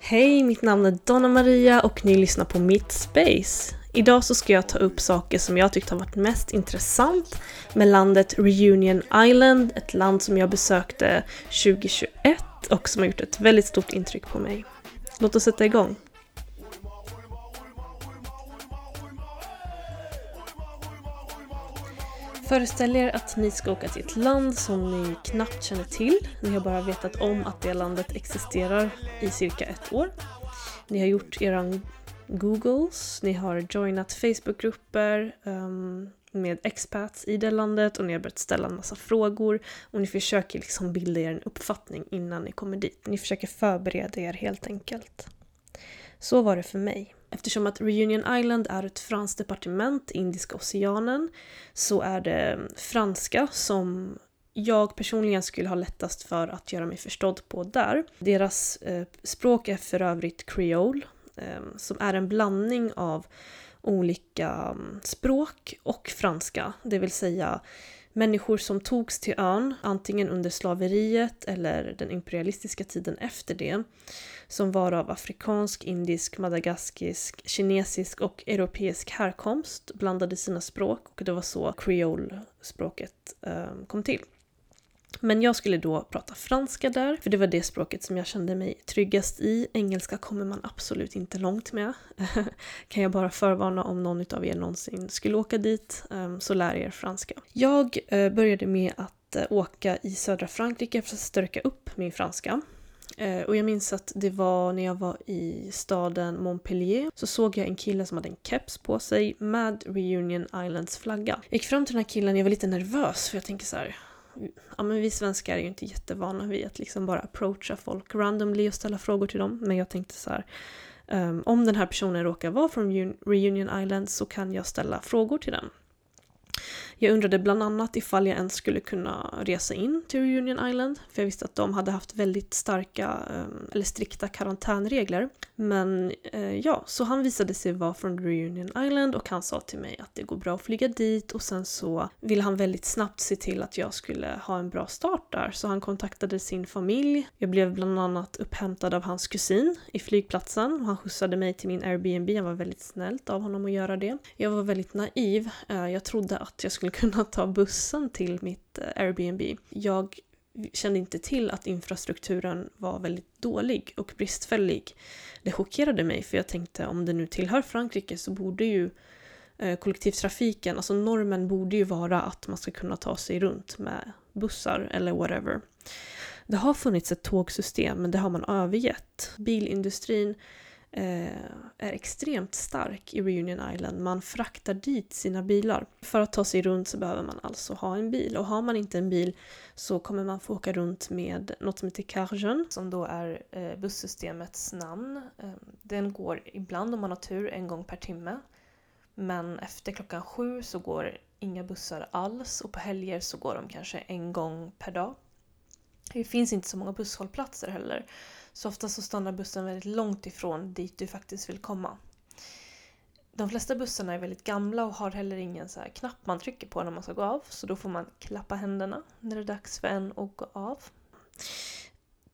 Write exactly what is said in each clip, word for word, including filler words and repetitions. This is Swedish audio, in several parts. Hej, mitt namn är Donna Maria och ni lyssnar på Mitt Space. Idag så ska jag ta upp saker som jag tyckt har varit mest intressant med landet Reunion Island, ett land som jag besökte tjugohundratjugoett och som har gjort ett väldigt stort intryck på mig. Låt oss sätta igång. Föreställ er att ni ska åka till ett land som ni knappt känner till. Ni har bara vetat om att det landet existerar i cirka ett år. Ni har gjort era Googles, ni har joinat Facebookgrupper um, med expats i det landet och ni har börjat ställa en massa frågor och ni försöker liksom bilda er en uppfattning innan ni kommer dit. Ni försöker förbereda er helt enkelt. Så var det för mig. Eftersom att Reunion Island är ett franskt departement i Indiska oceanen så är det franska som jag personligen skulle ha lättast för att göra mig förstådd på där. Deras eh, språk är för övrigt creole, eh, som är en blandning av olika språk och franska. Det vill säga människor som togs till ön antingen under slaveriet eller den imperialistiska tiden efter det, som var av afrikansk, indisk, madagaskisk, kinesisk och europeisk härkomst, blandade sina språk och det var så creole-språket eh, kom till. Men jag skulle då prata franska där, för det var det språket som jag kände mig tryggast i. Engelska kommer man absolut inte långt med. Kan jag bara förvarna om någon av er någonsin skulle åka dit, så lär er franska. Jag började med att åka i södra Frankrike för att stärka upp min franska. Och jag minns att det var när jag var i staden Montpellier så såg jag en kille som hade en keps på sig med Reunion Islands flagga. Jag gick fram till den här killen, jag var lite nervös för jag tänker så här... Ja, men vi svenskar är ju inte jättevana vid att liksom bara approacha folk randomly och ställa frågor till dem. Men jag tänkte så här, um, om den här personen råkar vara från Reunion Island så kan jag ställa frågor till den. Jag undrade bland annat ifall jag ens skulle kunna resa in till Reunion Island. För jag visste att de hade haft väldigt starka um, eller strikta karantänregler. Men uh, ja, så han visade sig vara från Reunion Island och han sa till mig att det går bra att flyga dit. Och sen så ville han väldigt snabbt se till att jag skulle ha en bra start där. Så han kontaktade sin familj. Jag blev bland annat upphämtad av hans kusin i flygplatsen. Och han skjutsade mig till min Airbnb. Jag var väldigt snällt av honom att göra det. Jag var väldigt naiv. Uh, jag trodde att jag skulle kunna ta bussen till mitt Airbnb. Jag kände inte till att infrastrukturen var väldigt dålig och bristfällig. Det chockerade mig för jag tänkte om det nu tillhör Frankrike så borde ju kollektivtrafiken, alltså normen borde ju vara att man ska kunna ta sig runt med bussar eller whatever. Det har funnits ett tågsystem men det har man övergett. Bilindustrin är extremt stark i Reunion Island. Man fraktar dit sina bilar. För att ta sig runt så behöver man alltså ha en bil. Och har man inte en bil så kommer man få åka runt med något som heter Cargen, som då är bussystemets namn. Den går ibland, om man har tur, en gång per timme. Men efter klockan sju så går inga bussar alls. Och på helger så går de kanske en gång per dag. Det finns inte så många busshållplatser heller. Så ofta så stannar bussen väldigt långt ifrån dit du faktiskt vill komma. De flesta bussarna är väldigt gamla och har heller ingen så här knapp man trycker på när man ska gå av. Så då får man klappa händerna när det är dags för en att gå av.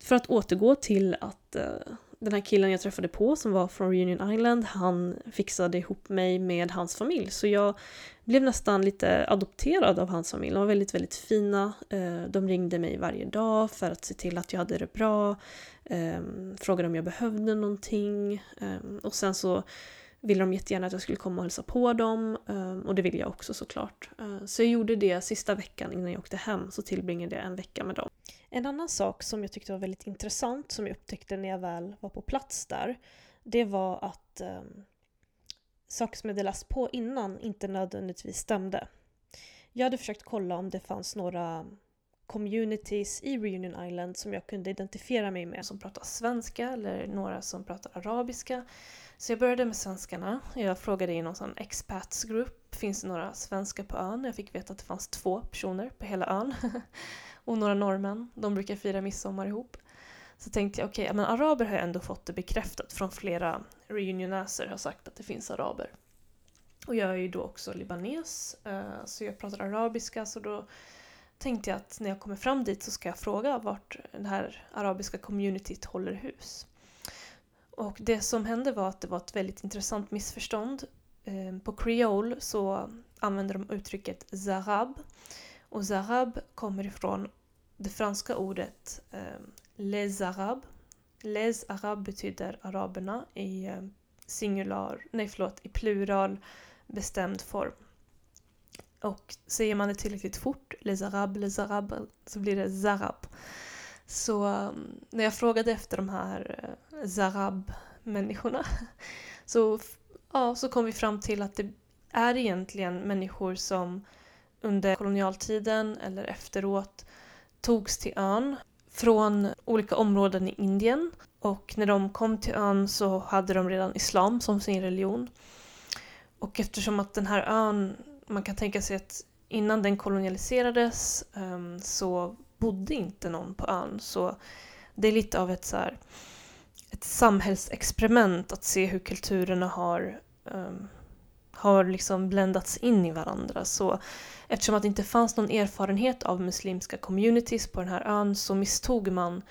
För att återgå till att uh, den här killen jag träffade på som var från Reunion Island, han fixade ihop mig med hans familj. Så jag blev nästan lite adopterad av hans familj. De var väldigt, väldigt fina. Uh, de ringde mig varje dag för att se till att jag hade det bra. Um, frågade om jag behövde någonting. Um, och sen så ville de jättegärna att jag skulle komma och hälsa på dem. Um, och det ville jag också såklart. Uh, så jag gjorde det sista veckan innan jag åkte hem. Så tillbringade jag en vecka med dem. En annan sak som jag tyckte var väldigt intressant som jag upptäckte när jag väl var på plats där, det var att um, saker som jag hade läst på innan inte nödvändigtvis stämde. Jag hade försökt kolla om det fanns några communities i Reunion Island som jag kunde identifiera mig med, som pratar svenska eller några som pratar arabiska. Så jag började med svenskarna. Jag frågade i någon sån expatsgrupp, finns det några svenskar på ön? Jag fick veta att det fanns två personer på hela ön. Och några norrmän, de brukar fira midsommar ihop. Så tänkte jag, okej, okay, men araber har jag ändå fått det bekräftat från flera reunionäser har sagt att det finns araber. Och jag är ju då också libanes, så jag pratar arabiska, så då tänkte jag att när jag kommer fram dit så ska jag fråga vart det här arabiska communityt håller hus. Och det som hände var att det var ett väldigt intressant missförstånd. På kreol så använder de uttrycket zarab. Och zarab kommer ifrån det franska ordet les arabes. Les arabes betyder araberna i singular, nej förlåt, i plural bestämd form. Och säger man det tillräckligt fort, les arabes, les arabes, så blir det zarab. Så när jag frågade efter de här zarab-människorna så, ja, så kom vi fram till att det är egentligen människor som under kolonialtiden eller efteråt togs till ön från olika områden i Indien. Och när de kom till ön så hade de redan islam som sin religion. Och eftersom att den här ön, man kan tänka sig att innan den kolonialiserades så bodde inte någon på ön. Så det är lite av ett, så här, ett samhällsexperiment att se hur kulturerna har, um, har liksom bländats in i varandra. Så eftersom att det inte fanns någon erfarenhet av muslimska communities på den här ön så misstog man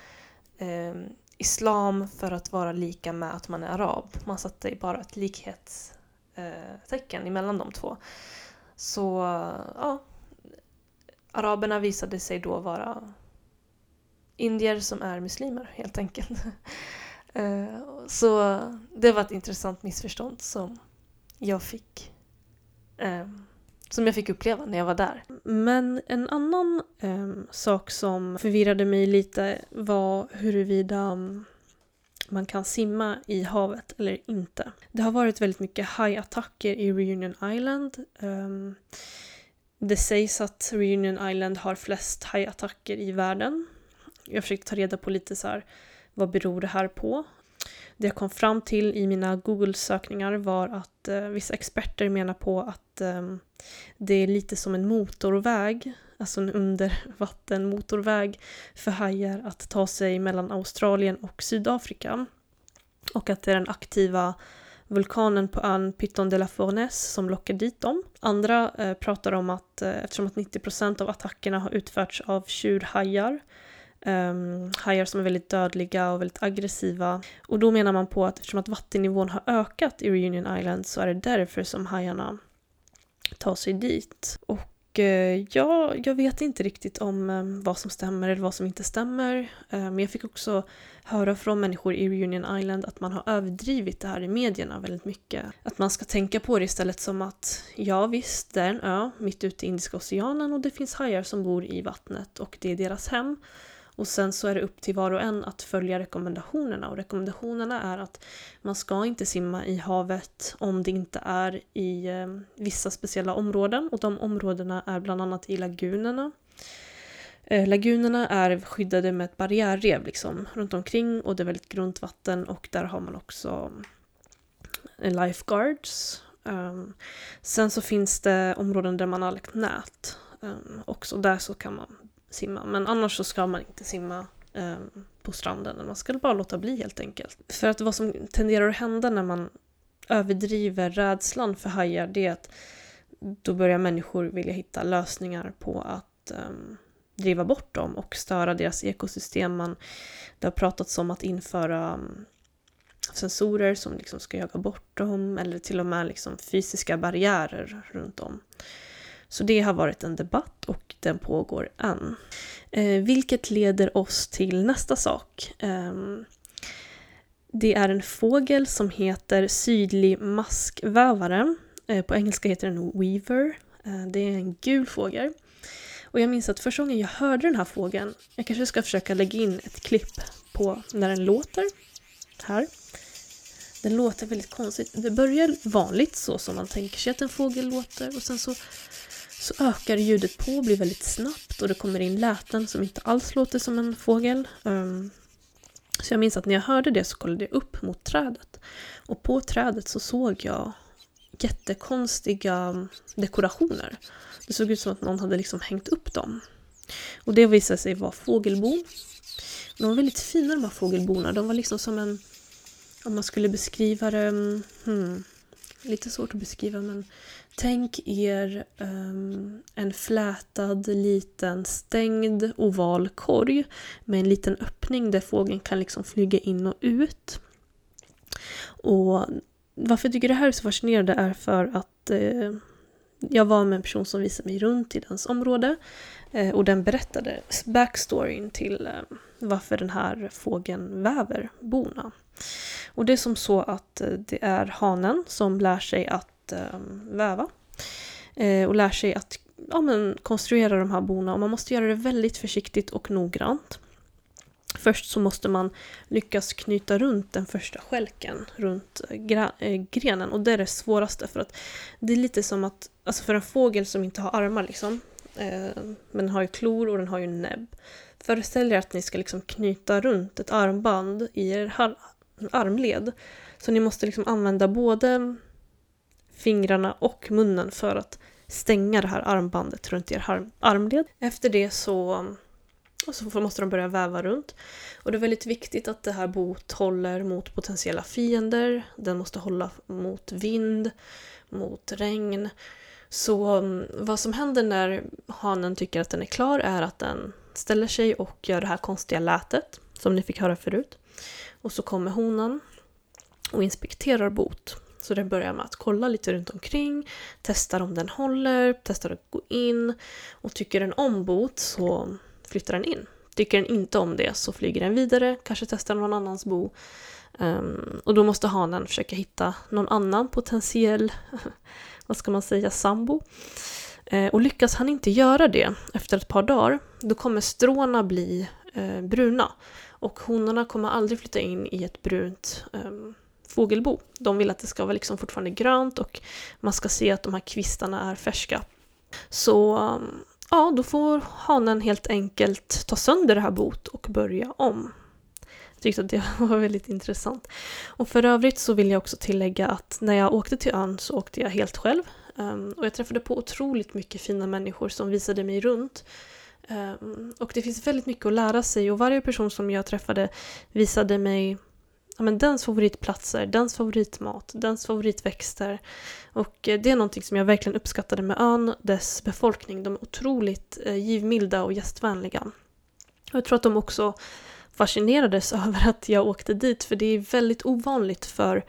um, islam för att vara lika med att man är arab. Man satte bara ett likhetstecken uh, emellan de två. Så uh, ja... Araberna visade sig då vara indier som är muslimer, helt enkelt. Så det var ett intressant missförstånd som jag fick, som jag fick uppleva när jag var där. Men en annan eh, sak som förvirrade mig lite var huruvida man kan simma i havet eller inte. Det har varit väldigt mycket hajattacker i Reunion Island. Eh, Det sägs att Reunion Island har flest hajattacker i världen. Jag försökte ta reda på lite så här, vad beror det här på? Det jag kom fram till i mina Google-sökningar var att eh, vissa experter menar på att eh, det är lite som en motorväg, alltså en undervattenmotorväg för hajar att ta sig mellan Australien och Sydafrika. Och att det är den aktiva vulkanen på ön Piton de la Fournaise som lockar dit dem. Andra eh, pratar om att eh, eftersom att nittio procent av attackerna har utförts av tjurhajar. Eh, hajar som är väldigt dödliga och väldigt aggressiva. Och då menar man på att eftersom att vattennivån har ökat i Reunion Island så är det därför som hajarna tar sig dit. Och eh, ja, jag vet inte riktigt om eh, vad som stämmer eller vad som inte stämmer. Eh, men jag fick också höra från människor i Reunion Island att man har överdrivit det här i medierna väldigt mycket. Att man ska tänka på det istället som att ja visst, det är en ö mitt ute i Indiska oceanen och det finns hajar som bor i vattnet och det är deras hem. Och sen så är det upp till var och en att följa rekommendationerna. Och rekommendationerna är att man ska inte simma i havet om det inte är i eh, vissa speciella områden. Och de områdena är bland annat i lagunerna. Lagunerna är skyddade med ett barriärrev liksom, runt omkring och det är väldigt grunt vatten och där har man också lifeguards. Um, sen så finns det områden där man har lagt nät um, också, där så kan man simma. Men annars så ska man inte simma um, på stranden, man ska bara låta bli helt enkelt. För att vad som tenderar att hända när man överdriver rädslan för hajar det är att då börjar människor vilja hitta lösningar på att um, driva bort dem och störa deras ekosystem. Man, det har pratats om att införa sensorer som liksom ska jaga bort dem eller till och med liksom fysiska barriärer runt om. Så det har varit en debatt och den pågår än. Eh, vilket leder oss till nästa sak. Eh, det är en fågel som heter sydlig maskvävare. Eh, på engelska heter den weaver. Eh, det är en gul fågel. Och jag minns att första gången jag hörde den här fågeln, jag kanske ska försöka lägga in ett klipp på när den låter här. Den låter väldigt konstigt. Det börjar vanligt så som man tänker sig att en fågel låter och sen så, så ökar ljudet på och blir väldigt snabbt och det kommer in läten som inte alls låter som en fågel. Um, så jag minns att när jag hörde det så kollade jag upp mot trädet och på trädet så såg jag jättekonstiga dekorationer. Det såg ut som att någon hade liksom hängt upp dem. Och det visade sig vara fågelbon. De var väldigt fina de här fågelborna. De var liksom som en, om man skulle beskriva det, hmm, lite svårt att beskriva, men tänk er um, en flätad liten stängd oval korg med en liten öppning där fågeln kan liksom flyga in och ut. Och varför jag tycker det här är så fascinerande är för att eh, jag var med en person som visade mig runt i dens område, eh, och den berättade backstoryn till eh, varför den här fågeln väver bona. Och det är som så att det är hanen som lär sig att eh, väva eh, och lär sig att ja, men, konstruera de här bona, och man måste göra det väldigt försiktigt och noggrant. Först så måste man lyckas knyta runt den första skälken runt gra- äh, grenen, och det är det svåraste, för att det är lite som att, alltså för en fågel som inte har armar liksom, eh, men har ju klor och den har ju näbb. Föreställ er att ni ska liksom knyta runt ett armband i er har- armled, så ni måste liksom använda både fingrarna och munnen för att stänga det här armbandet runt er har- armled. Efter det så... Och så måste de börja väva runt. Och det är väldigt viktigt att det här boet håller mot potentiella fiender. Den måste hålla mot vind, mot regn. Så vad som händer när hanen tycker att den är klar är att den ställer sig och gör det här konstiga lätet som ni fick höra förut. Och så kommer honan och inspekterar boet. Så den börjar med att kolla lite runt omkring, testar om den håller, testar att gå in. Och tycker den om boet så... flyttar den in. Tycker den inte om det så flyger den vidare, kanske testar någon annans bo. Um, och då måste hanen försöka hitta någon annan potentiell, vad ska man säga, sambo. Uh, och lyckas han inte göra det efter ett par dagar, då kommer stråna bli uh, bruna. Och honorna kommer aldrig flytta in i ett brunt um, fågelbo. De vill att det ska vara liksom fortfarande grönt, och man ska se att de här kvistarna är färska. Så... Um, Ja, då får hanen helt enkelt ta sönder det här boet och börja om. Jag tyckte att det var väldigt intressant. Och för övrigt så vill jag också tillägga att när jag åkte till ön så åkte jag helt själv. Um, och jag träffade på otroligt mycket fina människor som visade mig runt. Um, och det finns väldigt mycket att lära sig, och varje person som jag träffade visade mig ja, men dens favoritplatser, dens favoritmat, dens favoritväxter. Och det är någonting som jag verkligen uppskattade med ön, dess befolkning. De är otroligt givmilda och gästvänliga. Jag tror att de också fascinerades över att jag åkte dit, för det är väldigt ovanligt för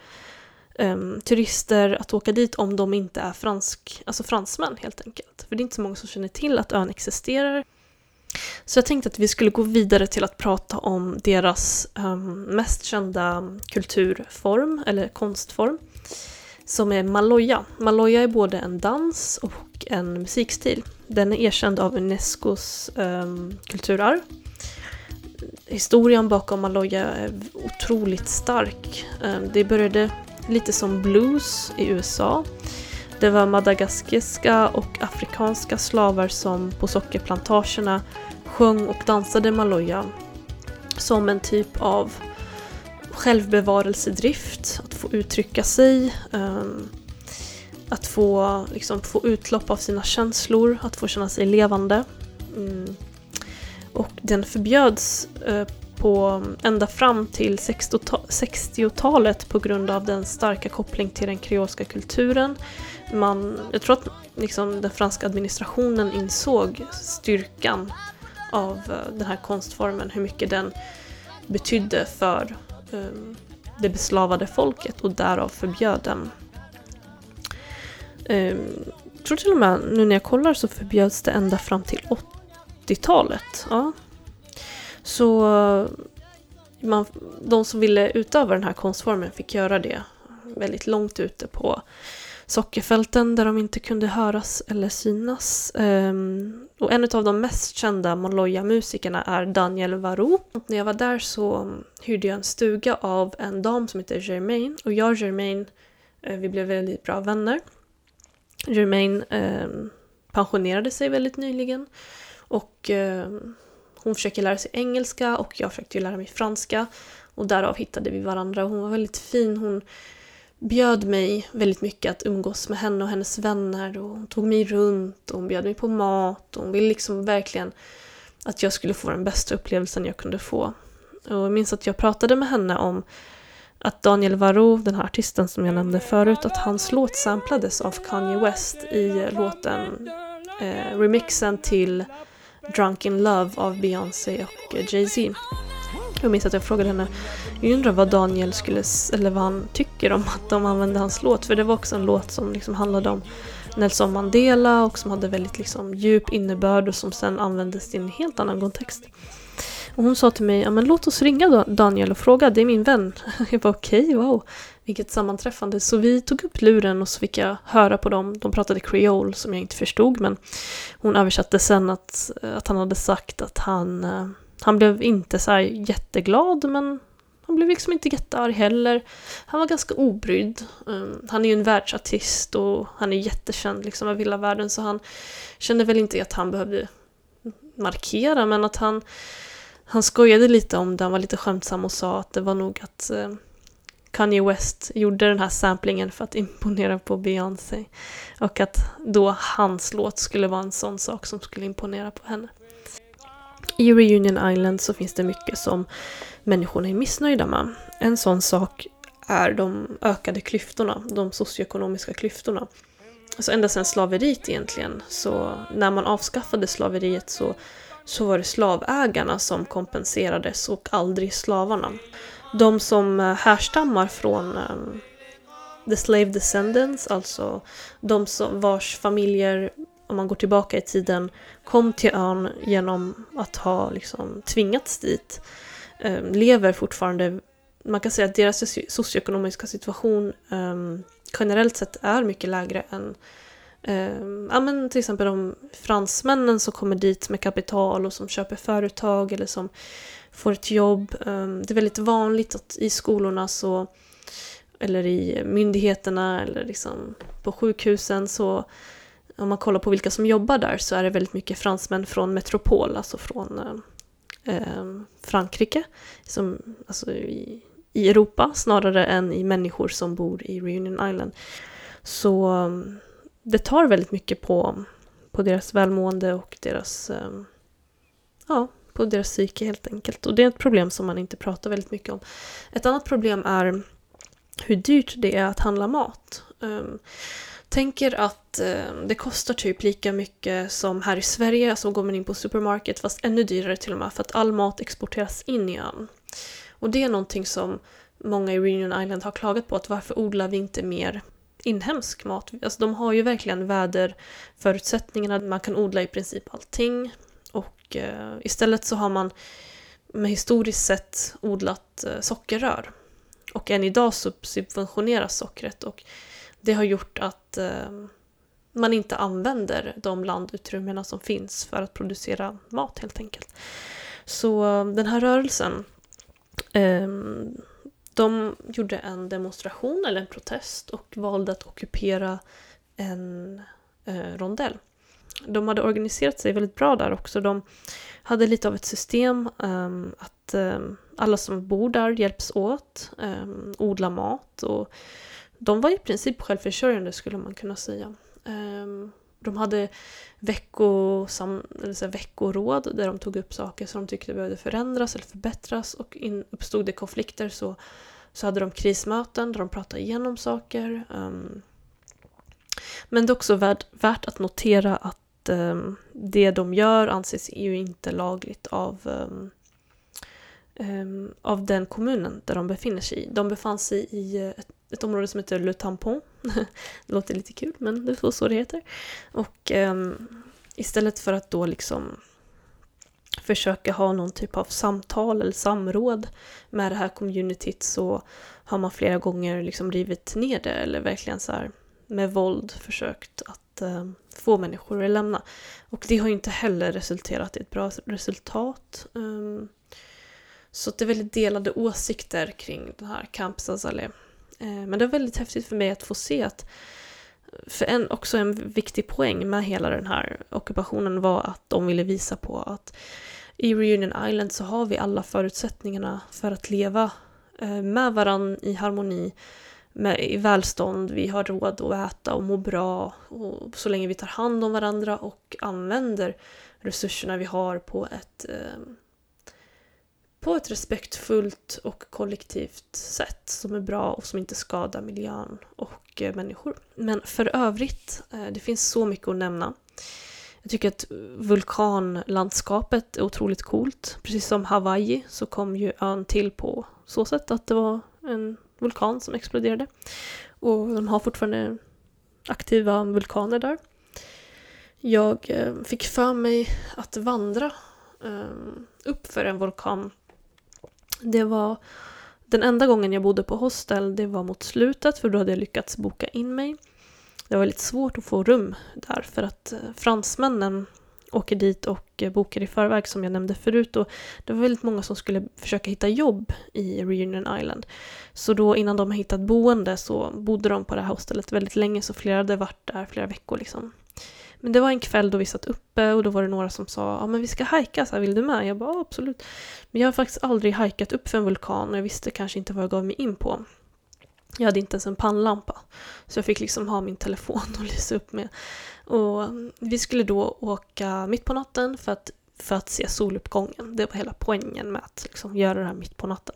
um, turister att åka dit om de inte är fransk, alltså fransmän helt enkelt. För det är inte så många som känner till att ön existerar. Så jag tänkte att vi skulle gå vidare till att prata om deras um, mest kända kulturform eller konstform, som är Maloya. Maloya är både en dans och en musikstil. Den är erkänd av UNESCOs um, kulturarv. Historien bakom Maloya är otroligt stark. Um, det började lite som blues i U S A. Det var madagaskiska och afrikanska slavar som på sockerplantagerna sjöng och dansade Maloya som en typ av självbevarelsedrift, att få uttrycka sig, att få, liksom, få utlopp av sina känslor, att få känna sig levande. Och den förbjöds på ända fram till sextiotalet på grund av den starka koppling till den kreolska kulturen. Man, jag tror att liksom den franska administrationen insåg styrkan av den här konstformen, hur mycket den betydde för um, det beslavade folket, och därav förbjöd den. Um, jag tror till och med nu när jag kollar så förbjöds det ända fram till åttiotalet. Ja. Så man, de som ville utöva den här konstformen fick göra det väldigt långt ute på sockerfälten där de inte kunde höras eller synas. Um, och en av de mest kända Maloya-musikerna är Daniel Varou. När jag var där så hyrde jag en stuga av en dam som heter Germaine. Och jag och Germaine, vi blev väldigt bra vänner. Germaine um, pensionerade sig väldigt nyligen. Och... Um, Hon försökte lära sig engelska och jag försökte lära mig franska. Och därav hittade vi varandra. Hon var väldigt fin. Hon bjöd mig väldigt mycket att umgås med henne och hennes vänner. Och hon tog mig runt och hon bjöd mig på mat. Och hon ville liksom verkligen att jag skulle få den bästa upplevelsen jag kunde få. Och jag minns att jag pratade med henne om att Daniel Varou, den här artisten som jag nämnde förut, att hans låt samplades av Kanye West i låten, eh, remixen till Drunk in Love av Beyoncé och Jay-Z. Jag minns att jag frågade henne, jag undrar vad Daniel skulle, eller vad han tycker om att de använde hans låt, för det var också en låt som liksom handlade om Nelson Mandela och som hade väldigt liksom djup innebörd och som sen användes i en helt annan kontext. Och hon sa till mig, ja men låt oss ringa Daniel och fråga, det är min vän. Jag var okej, okay, wow, vilket sammanträffande. Så vi tog upp luren och så fick jag höra på dem. De pratade kreol som jag inte förstod, men hon översatte sen att, att han hade sagt att han, han blev inte så här jätteglad, men han blev liksom inte jättearg heller. Han var ganska obrydd. Um, han är ju en världsartist och han är jättekänd liksom av hela världen, så han kände väl inte att han behövde markera, men att han han skojade lite om det, han var lite skämtsam och sa att det var nog att eh, Kanye West gjorde den här samplingen för att imponera på Beyoncé och att då hans låt skulle vara en sån sak som skulle imponera på henne. I Reunion Island så finns det mycket som människorna är missnöjda med. En sån sak är de ökade klyftorna, de socioekonomiska klyftorna. Alltså ända sedan slaveriet egentligen, så när man avskaffade slaveriet så, så var det slavägarna som kompenserades och aldrig slavarna. De som härstammar från um, the slave descendants, alltså de som, vars familjer, om man går tillbaka i tiden, kom till ön genom att ha liksom tvingats dit, um, lever fortfarande. Man kan säga att deras socioekonomiska situation um, generellt sett är mycket lägre än um, ja, men till exempel de fransmännen som kommer dit med kapital och som köper företag eller som får ett jobb. Um, det är väldigt vanligt att i skolorna så, eller i myndigheterna eller liksom på sjukhusen, så om man kollar på vilka som jobbar där så är det väldigt mycket fransmän från metropol, alltså från eh, Frankrike, som, alltså i, i Europa snarare än i människor som bor i Reunion Island. Så det tar väldigt mycket på, på deras välmående och deras, eh, ja, på deras psyke helt enkelt. Och det är ett problem som man inte pratar väldigt mycket om. Ett annat problem är hur dyrt det är att handla mat. Um, tänker att eh, det kostar typ lika mycket som här i Sverige, så går man in på supermarket, fast ännu dyrare till och med, för att all mat exporteras in i ön. Och det är någonting som många i Reunion Island har klagat på, att varför odlar vi inte mer inhemsk mat? Alltså de har ju verkligen väderförutsättningarna, man kan odla i princip allting, och eh, istället så har man med historiskt sett odlat eh, sockerrör, och än idag subventioneras sockret, och det har gjort att eh, man inte använder de landutrymmena som finns för att producera mat helt enkelt. Så den här rörelsen, eh, de gjorde en demonstration eller en protest och valde att ockupera en eh, rondell. De hade organiserat sig väldigt bra där också. De hade lite av ett system eh, att eh, alla som bor där hjälps åt, eh, odla mat, och de var i princip självförsörjande skulle man kunna säga. De hade veckosam, eller så här, veckoråd där de tog upp saker som de tyckte behövde förändras eller förbättras, och in, uppstod det konflikter så, så hade de krismöten där de pratade igenom saker. Men det är också värt, värt att notera att det de gör anses ju inte lagligt av, av den kommunen där de befinner sig i. De befann sig i ett Ett område som heter Le Tampon. Det låter lite kul, men det är så det heter. Och eh, istället för att då liksom försöka ha någon typ av samtal eller samråd med det här communityt, så har man flera gånger liksom rivit ner det, eller verkligen så här med våld försökt att eh, få människor att lämna. Och det har ju inte heller resulterat i ett bra resultat. Um, så det är väldigt delade åsikter kring den här Camp Sazaleh. Men det är väldigt häftigt för mig att få se att, för en, också en viktig poäng med hela den här ockupationen var att de ville visa på att i Reunion Island så har vi alla förutsättningarna för att leva med varann i harmoni, med, i välstånd. Vi har råd att äta och må bra, och så länge vi tar hand om varandra och använder resurserna vi har på ett, på ett respektfullt och kollektivt sätt som är bra och som inte skadar miljön och människor. Men för övrigt, det finns så mycket att nämna. Jag tycker att vulkanlandskapet är otroligt coolt. Precis som Hawaii så kom ju ön till på så sätt att det var en vulkan som exploderade. Och de har fortfarande aktiva vulkaner där. Jag fick för mig att vandra upp för en vulkan. Det var den enda gången jag bodde på hostel, det var mot slutet för då hade jag lyckats boka in mig. Det var lite svårt att få rum där för att fransmännen åker dit och bokar i förväg som jag nämnde förut. Och det var väldigt många som skulle försöka hitta jobb i Reunion Island. Så då innan de hittat boende så bodde de på det här hostelet väldigt länge så flera hade varit där flera veckor liksom. Men det var en kväll då vi satt uppe och då var det några som sa ja men vi ska hajka, så här, vill du med? Jag bara ja, absolut. Men jag har faktiskt aldrig hajkat upp för en vulkan och jag visste kanske inte vad jag gav mig in på. Jag hade inte ens en pannlampa så jag fick liksom ha min telefon och lysa upp med. Och vi skulle då åka mitt på natten för att, för att se soluppgången. Det var hela poängen med att liksom göra det här mitt på natten.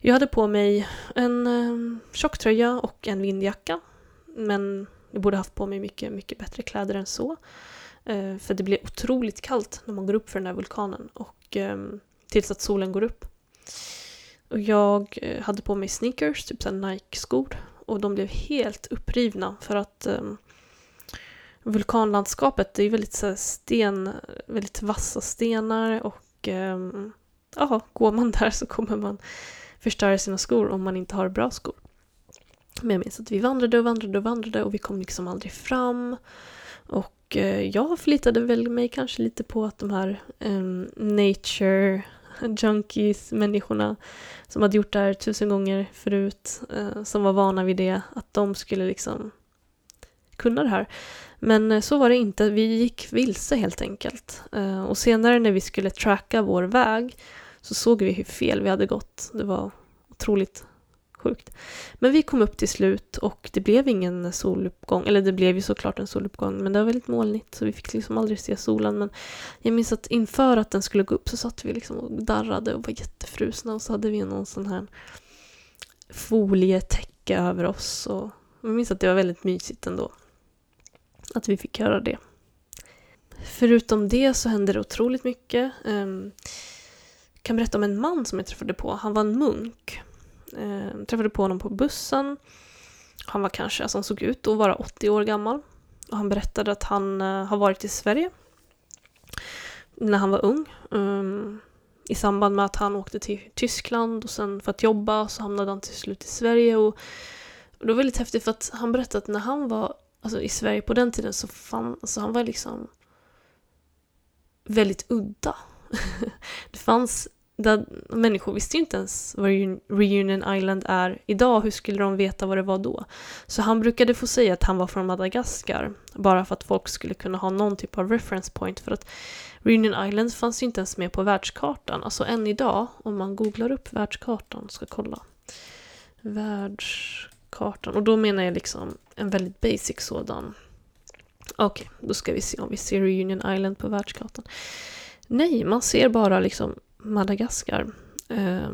Jag hade på mig en eh, tjocktröja och en vindjacka men jag borde haft på mig mycket, mycket bättre kläder än så. Eh, för det blir otroligt kallt när man går upp för den här vulkanen. Och eh, tills att solen går upp. Och jag eh, hade på mig sneakers, typ såhär Nike-skor. Och de blev helt upprivna för att eh, vulkanlandskapet är ju väldigt så här, sten, väldigt vassa stenar. Och eh, ja, går man där så kommer man förstöra sina skor om man inte har bra skor. Men jag minns att vi vandrade och vandrade och vandrade och vi kom liksom aldrig fram. Och eh, jag förlitade väl mig kanske lite på att de här eh, nature junkies, människorna som hade gjort det här tusen gånger förut, eh, som var vana vid det, att de skulle liksom kunna det här. Men eh, så var det inte. Vi gick vilse helt enkelt. Eh, och senare när vi skulle tracka vår väg så såg vi hur fel vi hade gått. Det var otroligt sjukt. Men vi kom upp till slut och det blev ingen soluppgång, eller det blev ju såklart en soluppgång men det var väldigt molnigt så vi fick liksom aldrig se solen, men jag minns att inför att den skulle gå upp så satt vi liksom och darrade och var jättefrusna och så hade vi någon sån här folietäcke över oss och jag minns att det var väldigt mysigt ändå att vi fick göra det. Förutom det så hände det otroligt mycket. Jag kan berätta om en man som jag träffade på, han var en munk. Jag träffade på honom på bussen. Han var kanske, alltså han såg ut att vara åttio år gammal. Och han berättade att han har varit i Sverige när han var ung. Um, I samband med att han åkte till Tyskland och sen för att jobba så hamnade han till slut i Sverige. Och, och det var väldigt häftigt för att han berättade att när han var alltså, i Sverige på den tiden så fann, alltså, han var liksom väldigt udda. Det fanns där människor visste ju inte ens vad Reunion Island är idag. Hur skulle de veta vad det var då? Så han brukade få säga att han var från Madagaskar. Bara för att folk skulle kunna ha någon typ av reference point. För att Reunion Island fanns ju inte ens med på världskartan. Alltså än idag, om man googlar upp världskartan, ska kolla. Världskartan. Och då menar jag liksom en väldigt basic sådan. Okej, okay, då ska vi se om vi ser Reunion Island på världskartan. Nej, man ser bara liksom Madagaskar eh,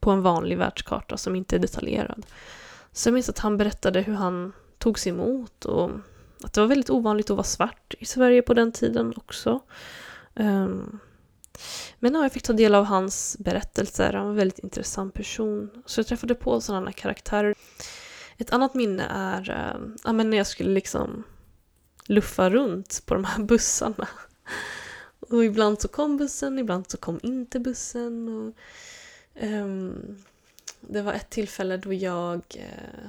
på en vanlig världskarta som inte är detaljerad. Så jag minns att han berättade hur han tog sig emot och att det var väldigt ovanligt att vara svart i Sverige på den tiden också. Eh, men ja, jag fick ta del av hans berättelser. Han var en väldigt intressant person. Så jag träffade på sådana karaktärer. Ett annat minne är eh, ja, men när jag skulle liksom luffa runt på de här bussarna. Och ibland så kom bussen, ibland så kom inte bussen. Och, um, det var ett tillfälle då jag... Uh,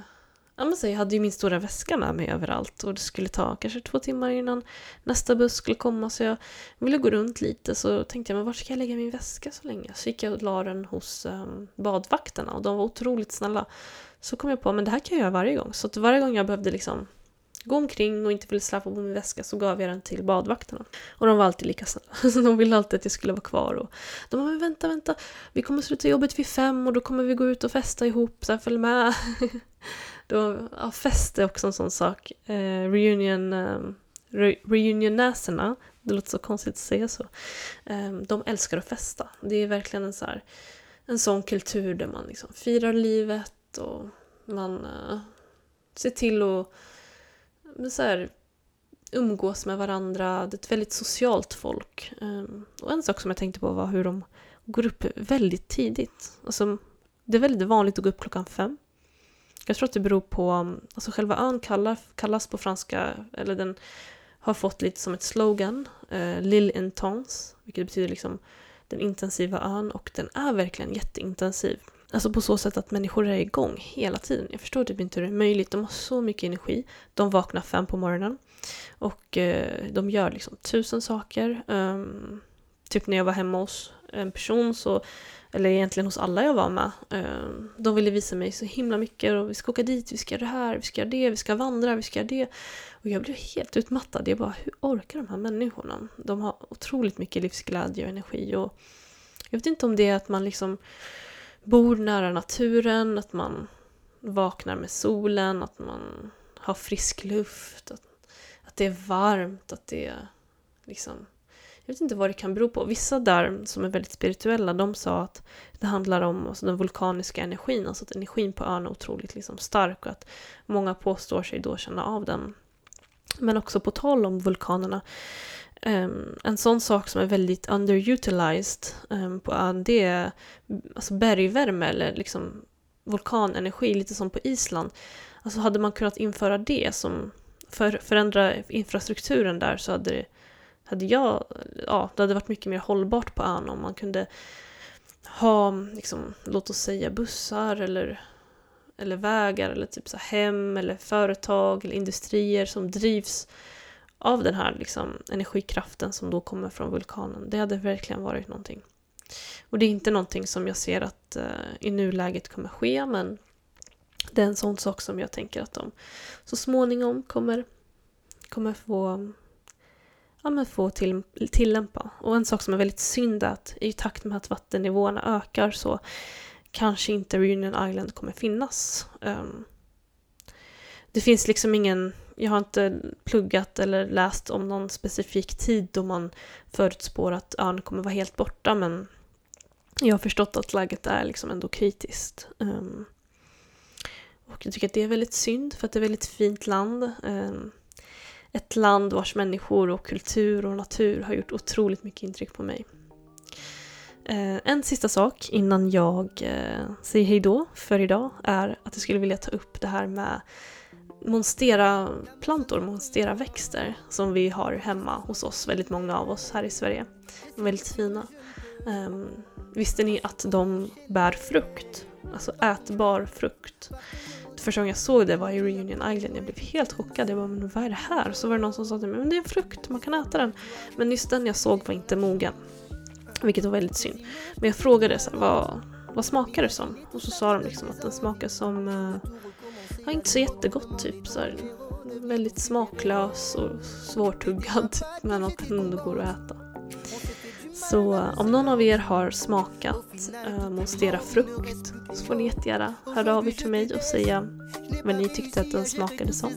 ja, men så jag hade ju min stora väska med mig överallt. Och det skulle ta kanske två timmar innan nästa buss skulle komma. Så jag ville gå runt lite. Så tänkte jag, men var ska jag lägga min väska så länge? Så gick jag och la den hos um, badvakterna. Och de var otroligt snälla. Så kom jag på, men det här kan jag göra varje gång. Så att varje gång jag behövde liksom gå omkring och inte ville släppa på min väska så gav jag den till badvakterna. Och de var alltid lika snälla. Så de ville alltid att jag skulle vara kvar. Och de var men vänta, vänta. Vi kommer sluta jobbet vid fem och då kommer vi gå ut och festa ihop. Så här, följ med. Då, ja, fest är också en sån sak. Eh, reunion, eh, re, reunionäserna Det låter så konstigt att säga så. De älskar att festa. Det är verkligen en, så här, en sån kultur där man liksom firar livet och man ser till att så här, umgås med varandra. Det är ett väldigt socialt folk. Och en sak som jag tänkte på var hur de går upp väldigt tidigt. Alltså, det är väldigt vanligt att gå upp klockan fem. Jag tror att det beror på, alltså själva ön kallar, kallas på franska, eller den har fått lite som ett slogan, eh, Lille intense, vilket betyder liksom den intensiva ön, och den är verkligen jätteintensiv. Alltså på så sätt att människor är igång hela tiden. Jag förstår typ inte hur det är möjligt. De har så mycket energi. De vaknar fem på morgonen och eh, de gör liksom tusen saker. Um, typ när jag var hemma hos en person så, eller egentligen hos alla jag var med, de ville visa mig så himla mycket, och vi ska åka dit, vi ska göra det här, vi ska göra det, vi ska vandra, vi ska göra det, och jag blev helt utmattad. Jag bara, hur orkar de här människorna? De har otroligt mycket livsglädje och energi, och jag vet inte om det är att man liksom bor nära naturen, att man vaknar med solen, att man har frisk luft, att, att det är varmt, att det är liksom, jag vet inte vad det kan bero på. Vissa där som är väldigt spirituella, de sa att det handlar om alltså den vulkaniska energin. Alltså att energin på ön är otroligt liksom stark, och att många påstår sig då känna av den. Men också på tal om vulkanerna. Um, en sån sak som är väldigt underutilized um, på ön, det är alltså bergvärme eller liksom vulkanenergi. Lite som på Island. Alltså hade man kunnat införa det, som för, förändra infrastrukturen där, så hade det Hade jag, ja, det hade varit mycket mer hållbart på ön om man kunde ha, liksom, låt oss säga bussar eller, eller vägar eller typ så hem eller företag eller industrier som drivs av den här liksom, energikraften som då kommer från vulkanen. Det hade verkligen varit någonting. Och det är inte någonting som jag ser att uh, i nuläget kommer ske, men det är en sån sak som jag tänker att de så småningom kommer, kommer få... Ja, men få till, tillämpa. Och en sak som är väldigt synd är att i takt med att vattennivåerna ökar så kanske inte Reunion Island kommer finnas. Um, det finns liksom ingen, jag har inte pluggat eller läst om någon specifik tid då man förutspår att ön kommer vara helt borta, men jag har förstått att läget är liksom ändå kritiskt. Um, och jag tycker att det är väldigt synd, för att det är ett väldigt fint land. Um, Ett land vars människor och kultur och natur har gjort otroligt mycket intryck på mig. Eh, en sista sak innan jag eh, säger hej då för idag är att jag skulle vilja ta upp det här med monsteraplantor, monsteraväxter som vi har hemma hos oss, väldigt många av oss här i Sverige. De är väldigt fina. Eh, visste ni att de bär frukt? Alltså ätbar frukt. Första gången jag såg det var i Reunion Island. Jag blev helt chockad. Jag bara, men vad är det här? Så var det någon som sa till mig, men det är en frukt, man kan äta den. Men just den jag såg var inte mogen, vilket var väldigt synd. Men jag frågade så här, vad, vad smakar det som? Och så sa de liksom att den smakar som ja, inte så jättegott typ. Så här, väldigt smaklös och svårtuggad typ, men att den ändå går att äta. Så om någon av er har smakat äh, monsterafrukt så får ni jättegärna höra av er till mig och säga vad ni tyckte att den smakade som.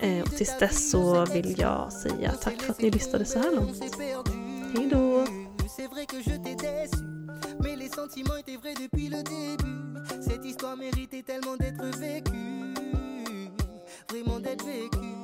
Äh, och tills dess så vill jag säga tack för att ni lyssnade så här långt. Hej då! Vraiment d'être vécu.